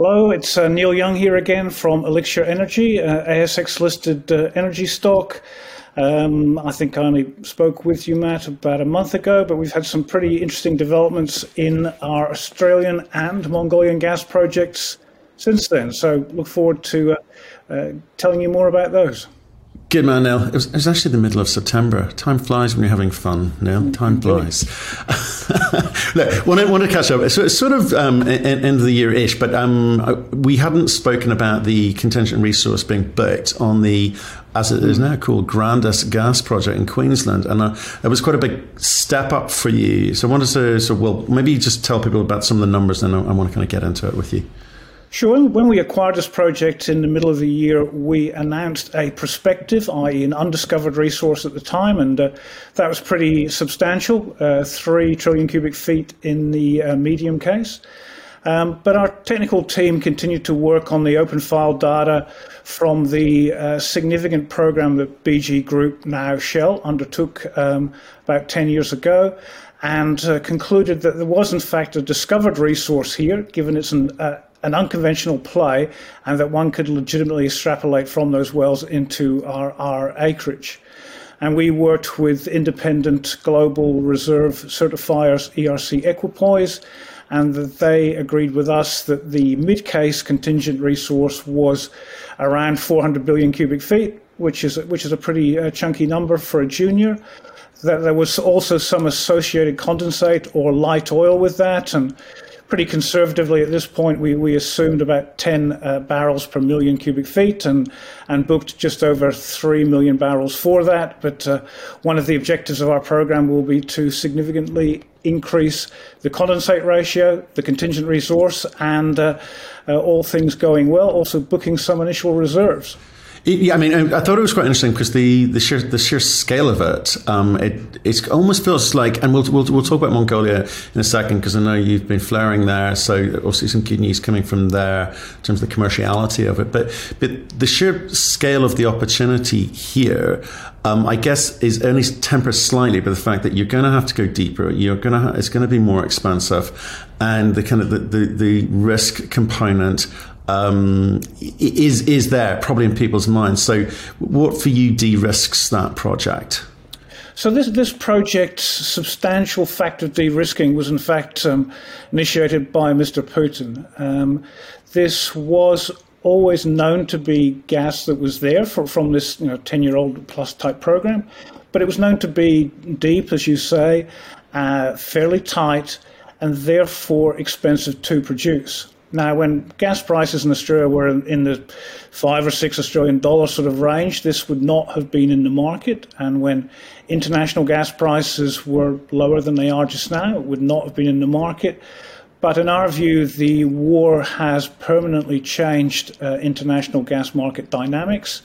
Hello, it's Neil Young here again from Elixir Energy, ASX-listed energy stock. I think I only spoke with you, Matt, about a month ago, but we've had some pretty interesting developments in our Australian and Mongolian gas projects since then. So look forward to telling you more about those. Good man, Neil. It was actually the middle of September. Time flies when you're having fun, Neil. Time flies. Look, want to catch up. So it's sort of end of the year-ish, but we hadn't spoken about the contingent resource being booked on the, as it is now called, Grandis Gas Project in Queensland. And it was quite a big step up for you. So I wanted to, well, maybe just tell people about some of the numbers, and I want to kind of get into it with you. Sure. When we acquired this project in the middle of the year, we announced a prospective, i.e. an undiscovered resource at the time, and that was pretty substantial, 3 trillion cubic feet in the medium case. But our technical team continued to work on the open file data from the significant program that BG Group, now Shell, undertook about 10 years ago, and concluded that there was in fact a discovered resource here, given it's an unconventional play, and that one could legitimately extrapolate from those wells into our acreage. And we worked with independent global reserve certifiers, ERC Equipoise, and that they agreed with us that the mid-case contingent resource was around 400 billion cubic feet, which is a pretty chunky number for a junior. That there was also some associated condensate or light oil with that, and pretty conservatively at this point, we assumed about 10 barrels per million cubic feet and booked just over 3 million barrels for that. But one of the objectives of our program will be to significantly increase the condensate ratio, the contingent resource, and all things going well, also booking some initial reserves. Yeah, I mean, I thought it was quite interesting because the sheer scale of it, it almost feels like, and we'll talk about Mongolia in a second because I know you've been flaring there, so obviously some good news coming from there in terms of the commerciality of it. But the sheer scale of the opportunity here, I guess, is only tempered slightly by the fact that you're going to have to go deeper. It's going to be more expensive, and the kind of the risk component is there probably in people's minds. So what for you de-risks that project? So this project's substantial factor of de-risking was in fact initiated by Mr. Putin. This was always known to be gas that was there from this 10-year-old plus type program, but it was known to be deep, as you say, fairly tight, and therefore expensive to produce. Now, when gas prices in Australia were in the $5 or $6 Australian dollar sort of range, this would not have been in the market. And when international gas prices were lower than they are just now, it would not have been in the market. But in our view, the war has permanently changed international gas market dynamics,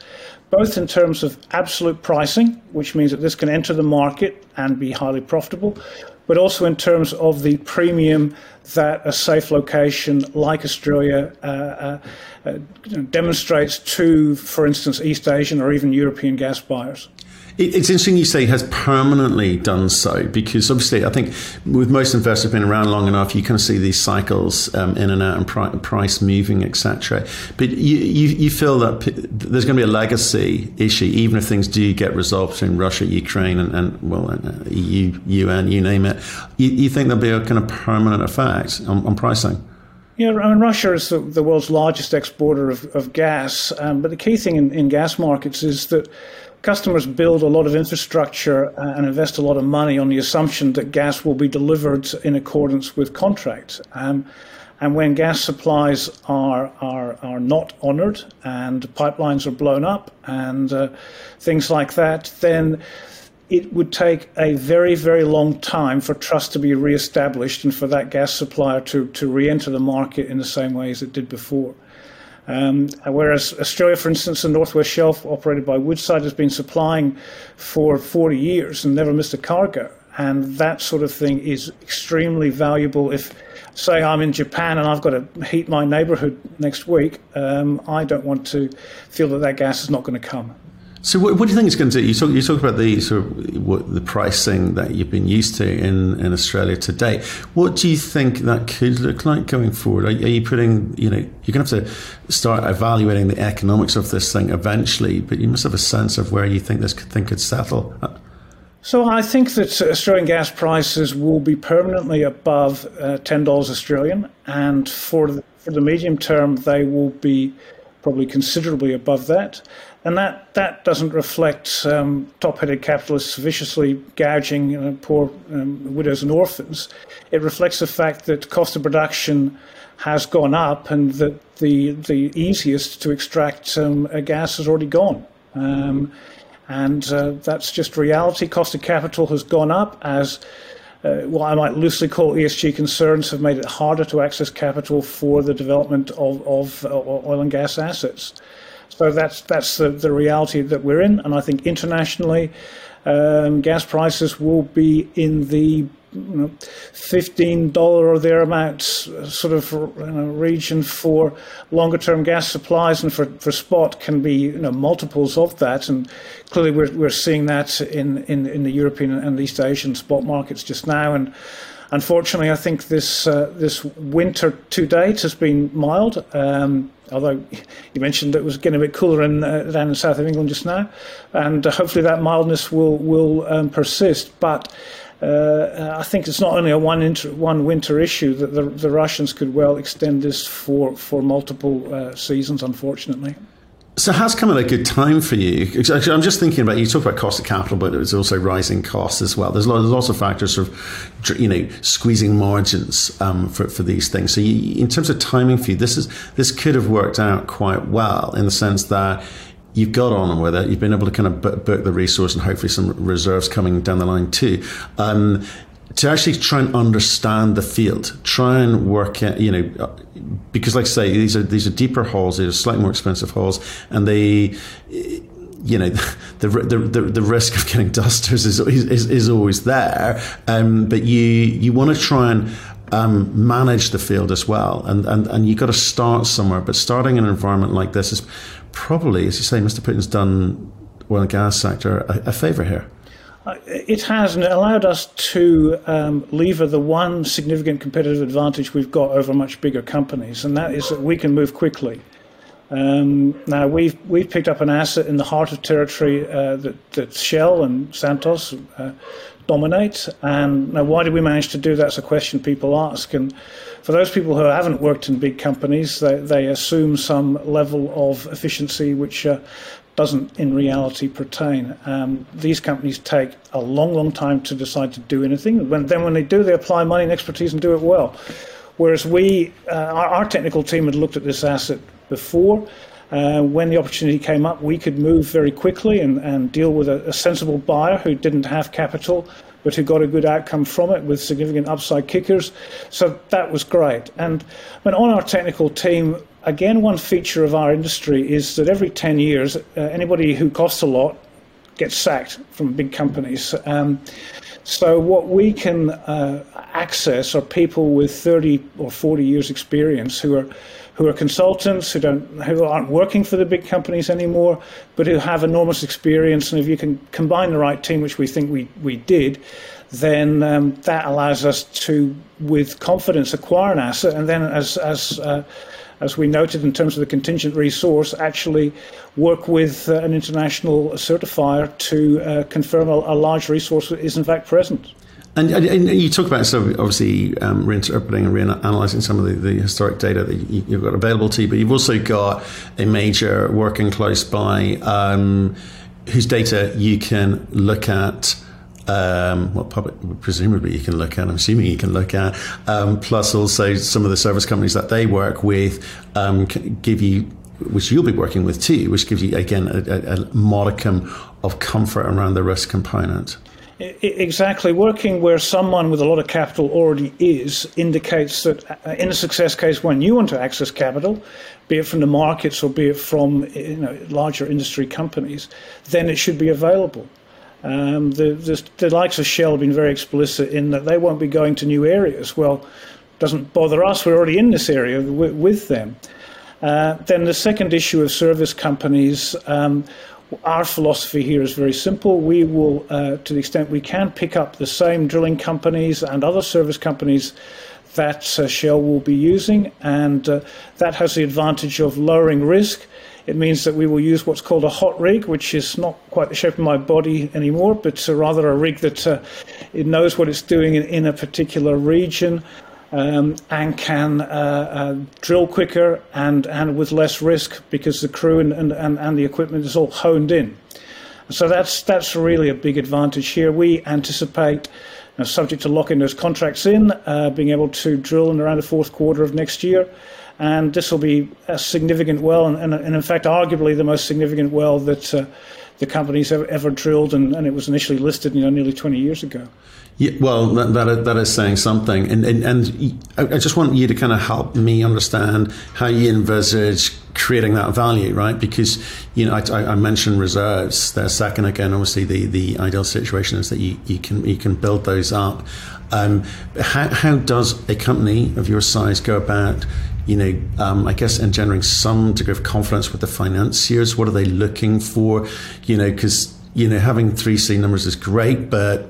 both in terms of absolute pricing, which means that this can enter the market and be highly profitable, but also in terms of the premium that a safe location like Australia demonstrates to, for instance, East Asian or even European gas buyers. It's interesting you say has permanently done so, because obviously I think with most investors being around long enough, you kind of see these cycles in and out and price moving, etc. But you feel that there's going to be a legacy issue, even if things do get resolved between Russia, Ukraine, and EU, UN, you name it. You think there'll be a kind of permanent effect on pricing? Yeah, I mean, Russia is the world's largest exporter of gas, but the key thing in gas markets is that customers build a lot of infrastructure and invest a lot of money on the assumption that gas will be delivered in accordance with contracts. And when gas supplies are not honoured and pipelines are blown up and things like that, then it would take a very, very long time for trust to be re-established and for that gas supplier to re-enter the market in the same way as it did before. Whereas Australia, for instance, the North West Shelf, operated by Woodside, has been supplying for 40 years and never missed a cargo. And that sort of thing is extremely valuable. If, say, I'm in Japan and I've got to heat my neighbourhood next week, I don't want to feel that gas is not going to come. So what do you think it's going to do? You talk about the sort of the pricing that you've been used to in Australia to date. What do you think that could look like going forward? Are you putting, you're going to have to start evaluating the economics of this thing eventually, but you must have a sense of where you think this thing could settle. So I think that Australian gas prices will be permanently above $10 Australian, and for the medium term they will be probably considerably above that. And that doesn't reflect top-headed capitalists viciously gouging poor widows and orphans. It reflects the fact that cost of production has gone up and that the easiest to extract gas has already gone. And that's just reality. Cost of capital has gone up as what I might loosely call ESG concerns have made it harder to access capital for the development of oil and gas assets. So that's the reality that we're in, and I think internationally, gas prices will be in the $15 or thereabouts sort of region for longer-term gas supplies, and for spot can be multiples of that. And clearly, we're seeing that in the European and East Asian spot markets just now. And unfortunately, I think this winter to date has been mild. Although you mentioned it was getting a bit cooler down in the south of England just now, and hopefully that mildness will persist. But I think it's not only a one winter issue. That the Russians could well extend this for multiple seasons, unfortunately. So it has come at a good time for you. Actually, I'm just thinking about, you talk about cost of capital, but it's also rising costs as well. There's lots of factors sort of, squeezing margins for these things. So in terms of timing for you, this could have worked out quite well in the sense that you've got on with it. You've been able to kind of book the resource and hopefully some reserves coming down the line too. To actually try and understand the field, try and work it, because like I say, these are deeper holes, these are slightly more expensive holes, and they, the risk of getting dusters is always there. But you want to try and manage the field as well, and you've got to start somewhere. But starting in an environment like this is probably, as you say, Mr. Putin's done oil and gas sector a favour here. It has, and it allowed us to lever the one significant competitive advantage we've got over much bigger companies, and that is that we can move quickly. Now, we've picked up an asset in the heart of territory that Shell and Santos dominate. And now, why did we manage to do that is a question people ask. And for those people who haven't worked in big companies, they assume some level of efficiency which doesn't in reality pertain. These companies take a long time to decide to do anything. When they do, they apply money and expertise and do it well. Whereas we, our technical team had looked at this asset before. When the opportunity came up, we could move very quickly and deal with a sensible buyer who didn't have capital, but who got a good outcome from it with significant upside kickers. So that was great. And on our technical team, again, one feature of our industry is that every 10 years, anybody who costs a lot gets sacked from big companies. So what we can access are people with 30 or 40 years experience who are consultants, who aren't working for the big companies anymore, but who have enormous experience. And if you can combine the right team, which we think we did, then that allows us to, with confidence, acquire an asset. And then as we noted in terms of the contingent resource, actually work with an international certifier to confirm a large resource that is in fact present. And you talk about, so obviously reinterpreting and reanalyzing some of the historic data that you've got available to you, but you've also got a major working close by whose data you can look at. Presumably you can look at, I'm assuming you can look at, plus also some of the service companies that they work with give you, which you'll be working with too, which gives you again a modicum of comfort around the risk component. Exactly. Working where someone with a lot of capital already is indicates that in a success case, when you want to access capital, be it from the markets or be it from larger industry companies, then it should be available. The likes of Shell have been very explicit in that they won't be going to new areas. Well, doesn't bother us. We're already in this area with them. Then the second issue of service companies Our philosophy here is very simple. We will, to the extent we can, pick up the same drilling companies and other service companies that Shell will be using, and that has the advantage of lowering risk. It means that we will use what's called a hot rig, which is not quite the shape of my body anymore, but rather a rig that it knows what it's doing in a particular region, and can drill quicker and with less risk, because the crew and the equipment is all honed in. So that's really a big advantage here. We anticipate, subject to locking those contracts in, being able to drill in around the fourth quarter of next year. And this will be a significant well, and in fact, arguably the most significant well that the company's ever drilled, and it was initially listed, nearly 20 years ago. Yeah, well, that is saying something. And I just want you to kind of help me understand how you envisage creating that value, right? Because, I mentioned reserves there a second ago, and obviously the ideal situation is that you can build those up. How does a company of your size go about, I guess, engendering some degree of confidence with the financiers? What are they looking for? Because, having 3C numbers is great, but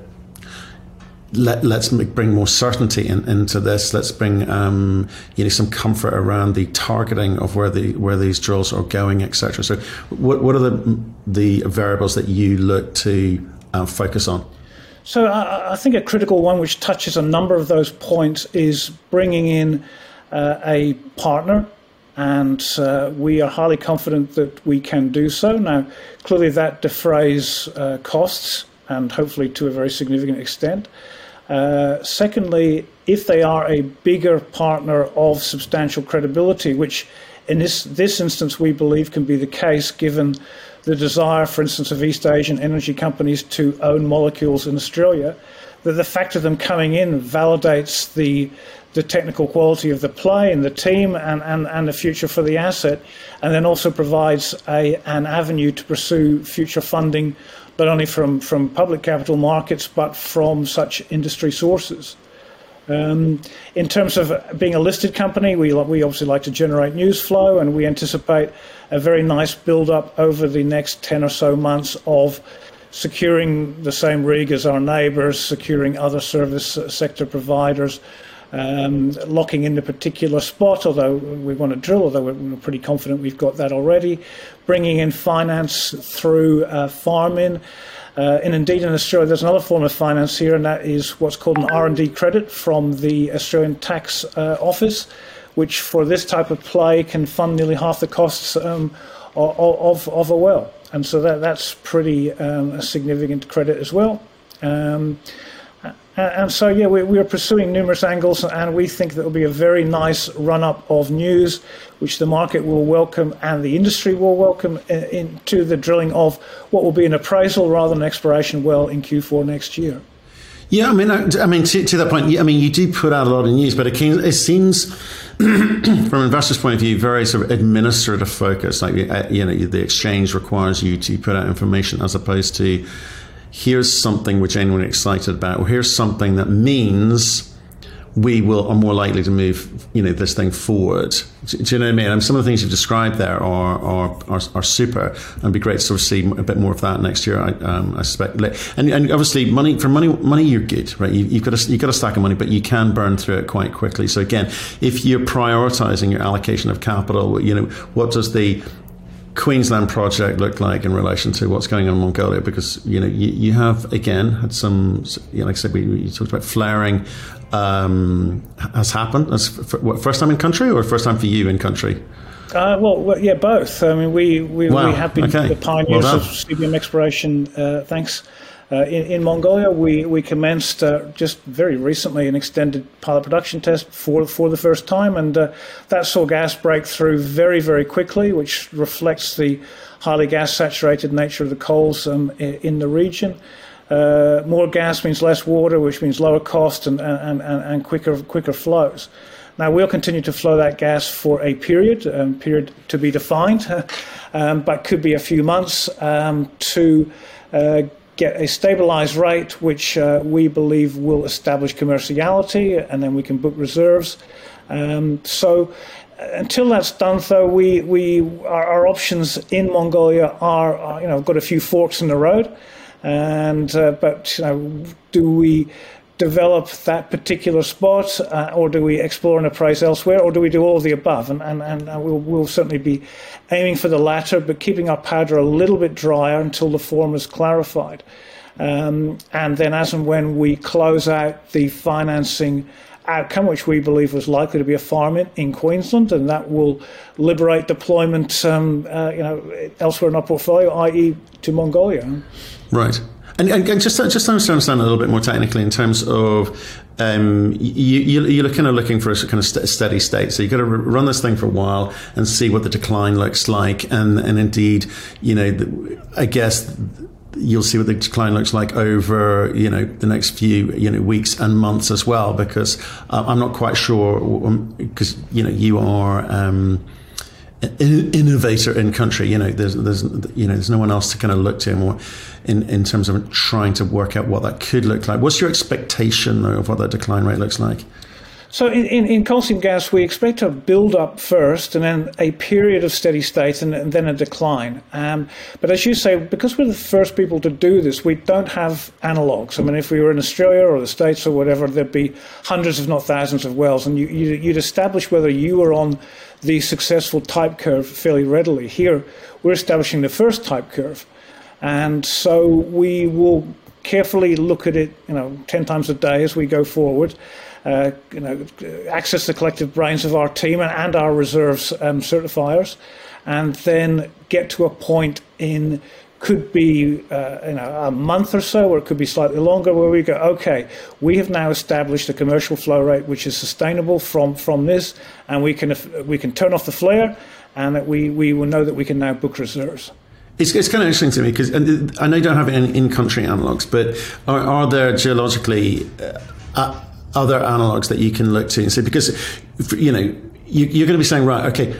let's bring more certainty into this. Let's bring, some comfort around the targeting of where these drills are going, etc. So what are the variables that you look to focus on? So I think a critical one, which touches a number of those points, is bringing in a partner, and we are highly confident that we can do so. Now, clearly that defrays costs, and hopefully to a very significant extent. Secondly, if they are a bigger partner of substantial credibility, which in this instance we believe can be the case, given the desire, for instance, of East Asian energy companies to own molecules in Australia, that the fact of them coming in validates the technical quality of the play and the team and the future for the asset, and then also provides an avenue to pursue future funding, but only from public capital markets, but from such industry sources. In terms of being a listed company, we obviously like to generate news flow, and we anticipate a very nice build-up over the next 10 or so months of securing the same rig as our neighbours, securing other service sector providers, locking in the particular spot, although we want to drill, although we're pretty confident we've got that already, bringing in finance through farm-in. And indeed in Australia there's another form of finance here, and that is what's called an R&D credit from the Australian Tax Office, which for this type of play can fund nearly half the costs of a well. And so that's pretty a significant credit as well. And so, yeah, we are pursuing numerous angles, and we think there will be a very nice run-up of news, which the market will welcome and the industry will welcome into the drilling of what will be an appraisal rather than exploration well in Q4 next year. Yeah, I mean, to that point, you do put out a lot of news, but it seems, from an investor's point of view, very sort of administrative focus. Like, the exchange requires you to put out information as opposed to, here's something we're genuinely excited about, or here's something that means are more likely to move, this thing forward. Do you know what I mean? Some of the things you've described there are super, and it'd be great to sort of see a bit more of that next year. I suspect, and obviously money you're good, right? You've got a stack of money, but you can burn through it quite quickly. So again, if you're prioritizing your allocation of capital, what does the Queensland project look like in relation to what's going on in Mongolia? Because you have again had some, like I said, we talked about flaring has happened. That's first time in country, or first time for you in country? Well, yeah, both. I mean, we have been the pioneers of CBM exploration. Thanks. In Mongolia, we commenced just very recently an extended pilot production test for the first time, and that saw gas break through very, very quickly, which reflects the highly gas-saturated nature of the coals in the region. More gas means less water, which means lower cost and quicker flows. Now, we'll continue to flow that gas for a period to be defined, but could be a few months to get a stabilised rate, which we believe will establish commerciality, and then we can book reserves. So until that's done, though, our options in Mongolia are, you know, got a few forks in the road, and but you know, do we develop that particular spot, or do we explore and appraise elsewhere, or do we do all of the above? And we'll certainly be aiming for the latter, but keeping our powder a little bit drier until the former is clarified. And then as and when we close out the financing outcome, which we believe was likely to be a farm-in in Queensland, and that will liberate deployment you know, elsewhere in our portfolio, i.e. to Mongolia. Right. And just to understand a little bit more technically, in terms of you're kind of looking for a kind of steady state. So you've got to run this thing for a while and see what the decline looks like. And indeed, you know, I guess you'll see what the decline looks like over, you know, the next few, you know, weeks and months as well, because I'm not quite sure, because, you know, you are an innovator in country, you know, there's no one else to kind of look to more in terms of trying to work out what that could look like. What's your expectation, though, of what that decline rate looks like? So in coal seam gas, we expect a build-up first and then a period of steady state and then a decline. But as you say, because we're the first people to do this, we don't have analogues. I mean, if we were in Australia or the States or whatever, there'd be hundreds if not thousands of wells, and you'd establish whether you were on the successful type curve fairly readily. Here, we're establishing the first type curve, and so we will carefully look at it, you know, 10 times a day as we go forward. You know, access the collective brains of our team and our reserves certifiers, and then get to a point in, could be you know, a month or so, or it could be slightly longer, where we go, okay, we have now established a commercial flow rate which is sustainable from this, and we can turn off the flare, and that we will know that we can now book reserves. It's kind of interesting to me, because I know you don't have any in-country analogs, but are there geologically other analogues that you can look to and see? Because, you know, you're going to be saying, right, okay,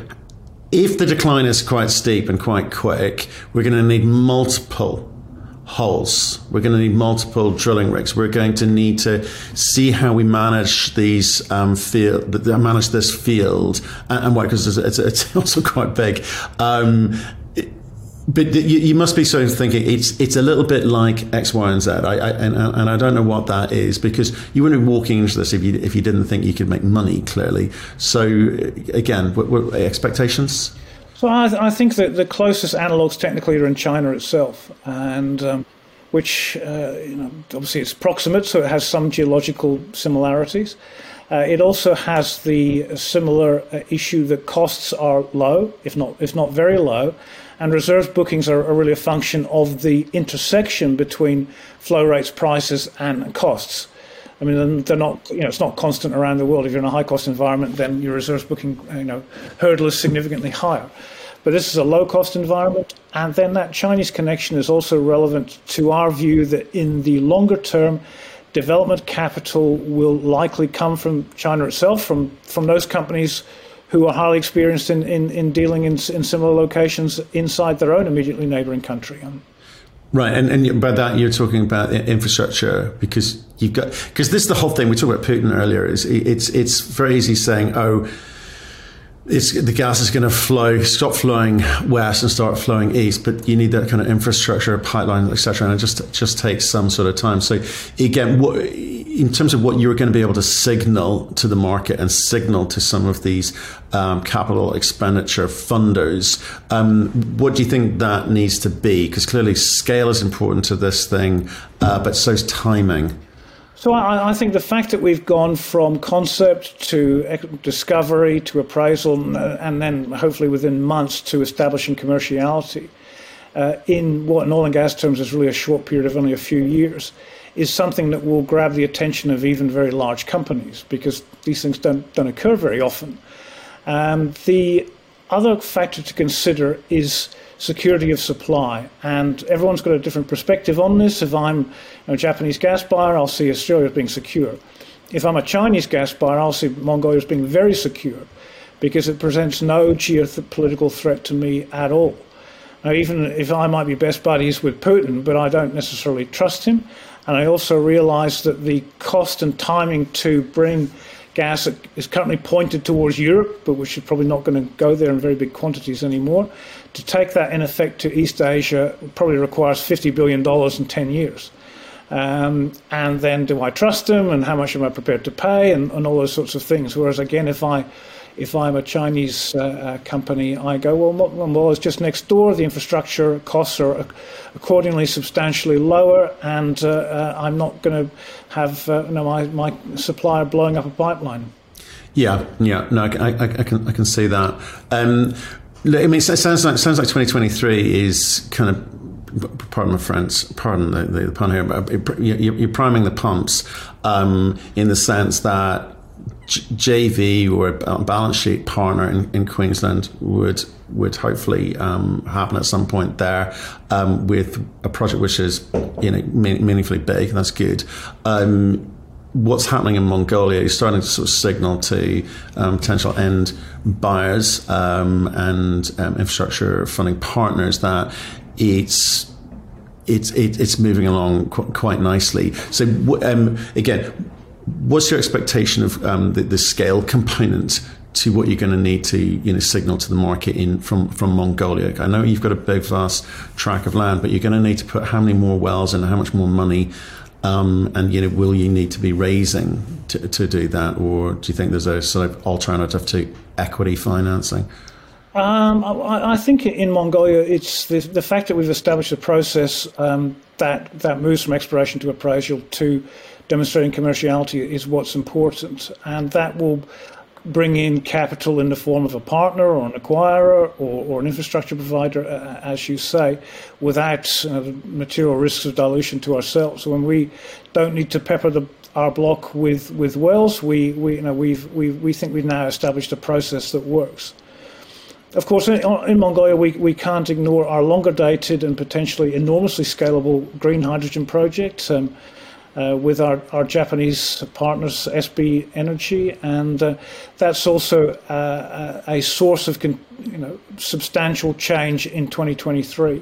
if the decline is quite steep and quite quick, we're going to need multiple holes. We're going to need multiple drilling rigs. We're going to need to see how we manage these manage this field and why, because it's also quite big. But you must be sort of thinking it's a little bit like X, Y, and Z. And I don't know what that is, because you wouldn't be walking into this if you didn't think you could make money, clearly. So again, what expectations? So I think that the closest analogues technically are in China itself, and which you know, obviously it's proximate, so it has some geological similarities. It also has the similar issue that costs are low, if not very low, and reserves bookings are really a function of the intersection between flow rates, prices, and costs. I mean, they're not, you know, it's not constant around the world. If you're in a high-cost environment, then your reserves booking, you know, hurdle is significantly higher. But this is a low-cost environment, and then that Chinese connection is also relevant to our view that in the longer term, development capital will likely come from China itself, from those companies who are highly experienced in dealing in similar locations inside their own immediately neighbouring country. Right, and by that you're talking about infrastructure, because this is the whole thing we talked about Putin earlier. It's very easy saying, oh, the gas is going to stop flowing west and start flowing east, but you need that kind of infrastructure, pipeline, etc., and it just takes some sort of time. So again, in terms of what you're going to be able to signal to the market and signal to some of these capital expenditure funders, what do you think that needs to be? Because clearly scale is important to this thing, but so is timing. So I think the fact that we've gone from concept to discovery to appraisal and then hopefully within months to establishing commerciality in what in oil and gas terms is really a short period of only a few years is something that will grab the attention of even very large companies, because these things don't occur very often. The other factor to consider is security of supply, and everyone's got a different perspective on this. If I'm a Japanese gas buyer, I'll see Australia as being secure. If I'm a Chinese gas buyer, I'll see Mongolia as being very secure, because it presents no geopolitical threat to me at all. Now, even if I might be best buddies with Putin, but I don't necessarily trust him, and I also realise that the cost and timing to bring gas that is currently pointed towards Europe, but which is probably not going to go there in very big quantities anymore. To take that, in effect, to East Asia probably requires $50 billion in 10 years. And then do I trust them, and how much am I prepared to pay, and all those sorts of things. Whereas, again, if I'm a Chinese company, I go, well, it's just next door. The infrastructure costs are accordingly substantially lower, and I'm not going to have my supplier blowing up a pipeline. Yeah, no, I can see that. I mean, it sounds like 2023 is kind of. Pardon the pun here, but you're priming the pumps in the sense that JV or a balance sheet partner in Queensland would hopefully happen at some point there with a project which is meaningfully big, and that's good. What's happening in Mongolia is starting to sort of signal to potential end buyers and infrastructure funding partners that it's moving along quite nicely. So again, what's your expectation of the scale component to what you're going to need to signal to the market from Mongolia? I know you've got a big vast tract of land, but you're going to need to put how many more wells and how much more money, and will you need to be raising to do that, or do you think there's a sort of alternative to equity financing? I think in Mongolia, it's the fact that we've established a process that moves from exploration to appraisal to demonstrating commerciality is what's important, and that will bring in capital in the form of a partner or an acquirer or an infrastructure provider, as you say, without material risks of dilution to ourselves. When we don't need to pepper our block with wells, we think we've now established a process that works. Of course, in Mongolia, we can't ignore our longer-dated and potentially enormously scalable green hydrogen project with our Japanese partners, SB Energy, and that's also a source of substantial change in 2023.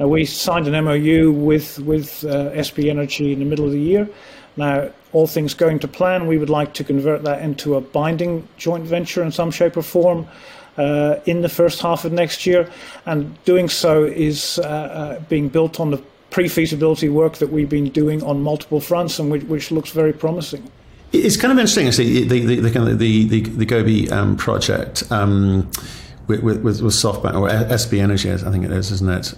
We signed an MOU with SB Energy in the middle of the year. Now, all things going to plan, we would like to convert that into a binding joint venture in some shape or form, in the first half of next year, and doing so is being built on the pre-feasibility work that we've been doing on multiple fronts, and which looks very promising. It's kind of interesting, actually, the Gobi project with SoftBank or SB Energy, I think it is, isn't it?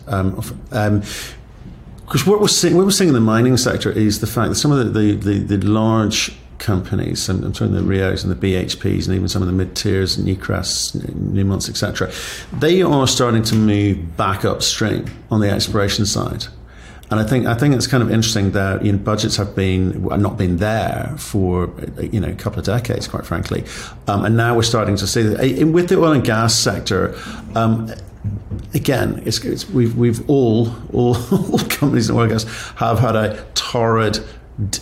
Because what we're seeing in the mining sector is the fact that some of the large companies, and I'm talking the Rios and the BHPs and even some of the mid-tiers, Newcrests, Newmonts, etc., they are starting to move back upstream on the exploration side. And I think it's kind of interesting that budgets have not been there for a couple of decades, quite frankly, and now we're starting to see that. With the oil and gas sector, again, it's we've all companies in oil and gas have had a torrid,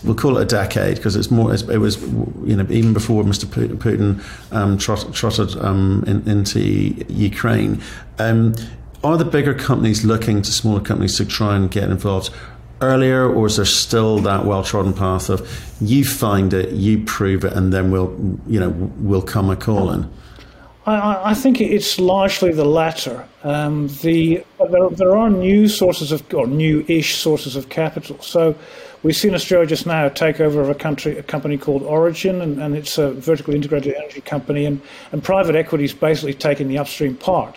we'll call it a decade, because it was even before Mr. Putin trotted into Ukraine. Are the bigger companies looking to smaller companies to try and get involved earlier, or is there still that well-trodden path of you find it, you prove it, and then we'll come a calling? I think it's largely the latter. There are new sources new-ish sources of capital. So we've seen Australia just now a takeover of a company called Origin, and it's a vertically integrated energy company, and private equity is basically taking the upstream part,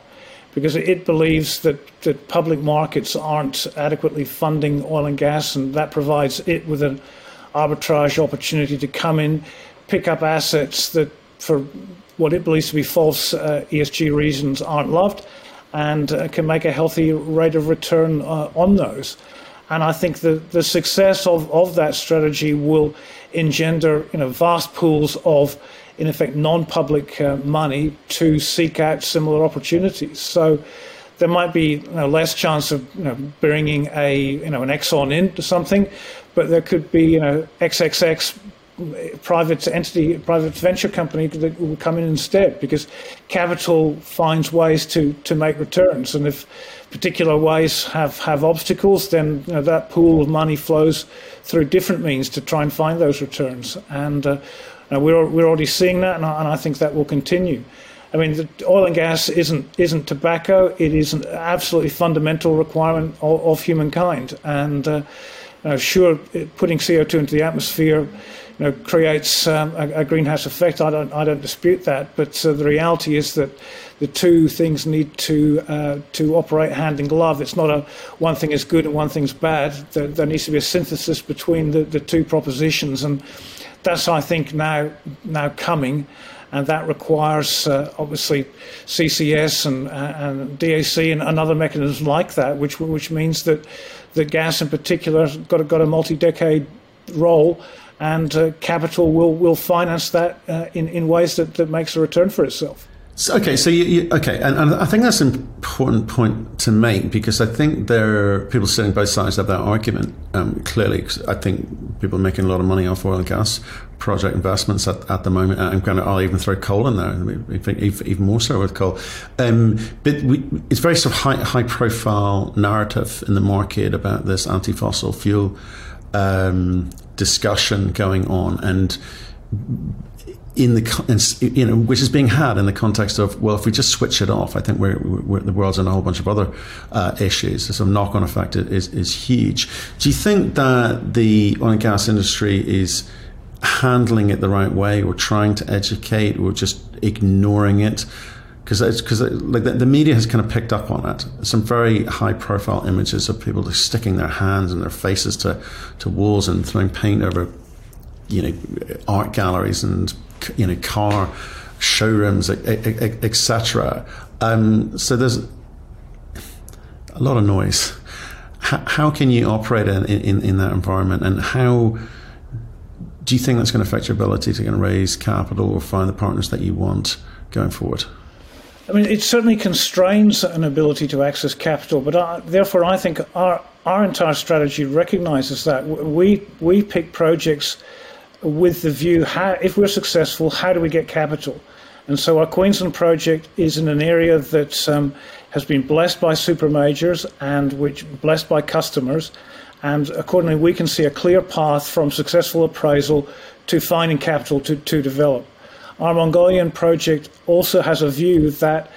because it believes that public markets aren't adequately funding oil and gas, and that provides it with an arbitrage opportunity to come in, pick up assets that, for what it believes to be false ESG reasons, aren't loved, and can make a healthy rate of return on those. And I think the success of that strategy will engender vast pools of, in effect, non-public money to seek out similar opportunities. So there might be less chance of bringing an Exxon into something, but there could be XXX private venture company that will come in instead, because capital finds ways to make returns, and if particular ways have obstacles, then that pool of money flows through different means to try and find those returns. And And we're already seeing that, and I think that will continue. I mean, the oil and gas isn't tobacco. It is an absolutely fundamental requirement of humankind. And sure, putting CO2 into the atmosphere, creates a greenhouse effect. I don't dispute that. But the reality is that the two things need to operate hand in glove. It's not a one thing is good and one thing's bad. There needs to be a synthesis between the two propositions, and that's, I think, now coming. And that requires, obviously, CCS and DAC and other mechanisms like that, which means that the gas in particular has got a multi-decade role, and capital will finance that in ways that makes a return for itself. So I think that's an important point to make, because I think there are people sitting both sides of that argument. Clearly, I think people are making a lot of money off oil and gas project investments at the moment, and kind of I'll even throw coal in there. I mean, even more so with coal. But it's very sort of high profile narrative in the market about this anti-fossil fuel discussion going on, and which is being had in the context of, well, if we just switch it off, I think the world's in a whole bunch of other issues. The sort of knock-on effect is huge. Do you think that the oil and gas industry is handling it the right way, or trying to educate, or just ignoring it? Because like the media has kind of picked up on it. Some very high-profile images of people just sticking their hands and their faces to walls and throwing paint over, art galleries and car showrooms, etc. So there's a lot of noise. How can you operate in that environment, and how do you think that's going to affect your ability to raise capital or find the partners that you want going forward? I mean, it certainly constrains an ability to access capital, but therefore I think our entire strategy recognises that. We pick projects with the view, if we're successful, how do we get capital? And so our Queensland project is in an area that has been blessed by supermajors and which blessed by customers, and accordingly we can see a clear path from successful appraisal to finding capital to develop. Our Mongolian project also has a view that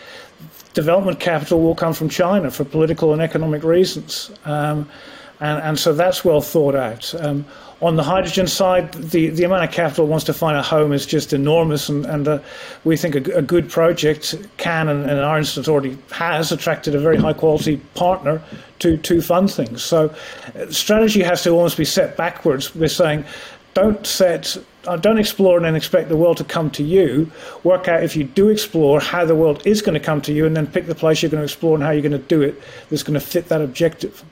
development capital will come from China for political and economic reasons, and so that's well thought out. On the hydrogen side, the amount of capital wants to find a home is just enormous, and we think a good project can, and in our instance already has, attracted a very high-quality partner to fund things. So strategy has to almost be set backwards. We're saying, don't explore and then expect the world to come to you. Work out, if you do explore, how the world is going to come to you, and then pick the place you're going to explore and how you're going to do it that's going to fit that objective.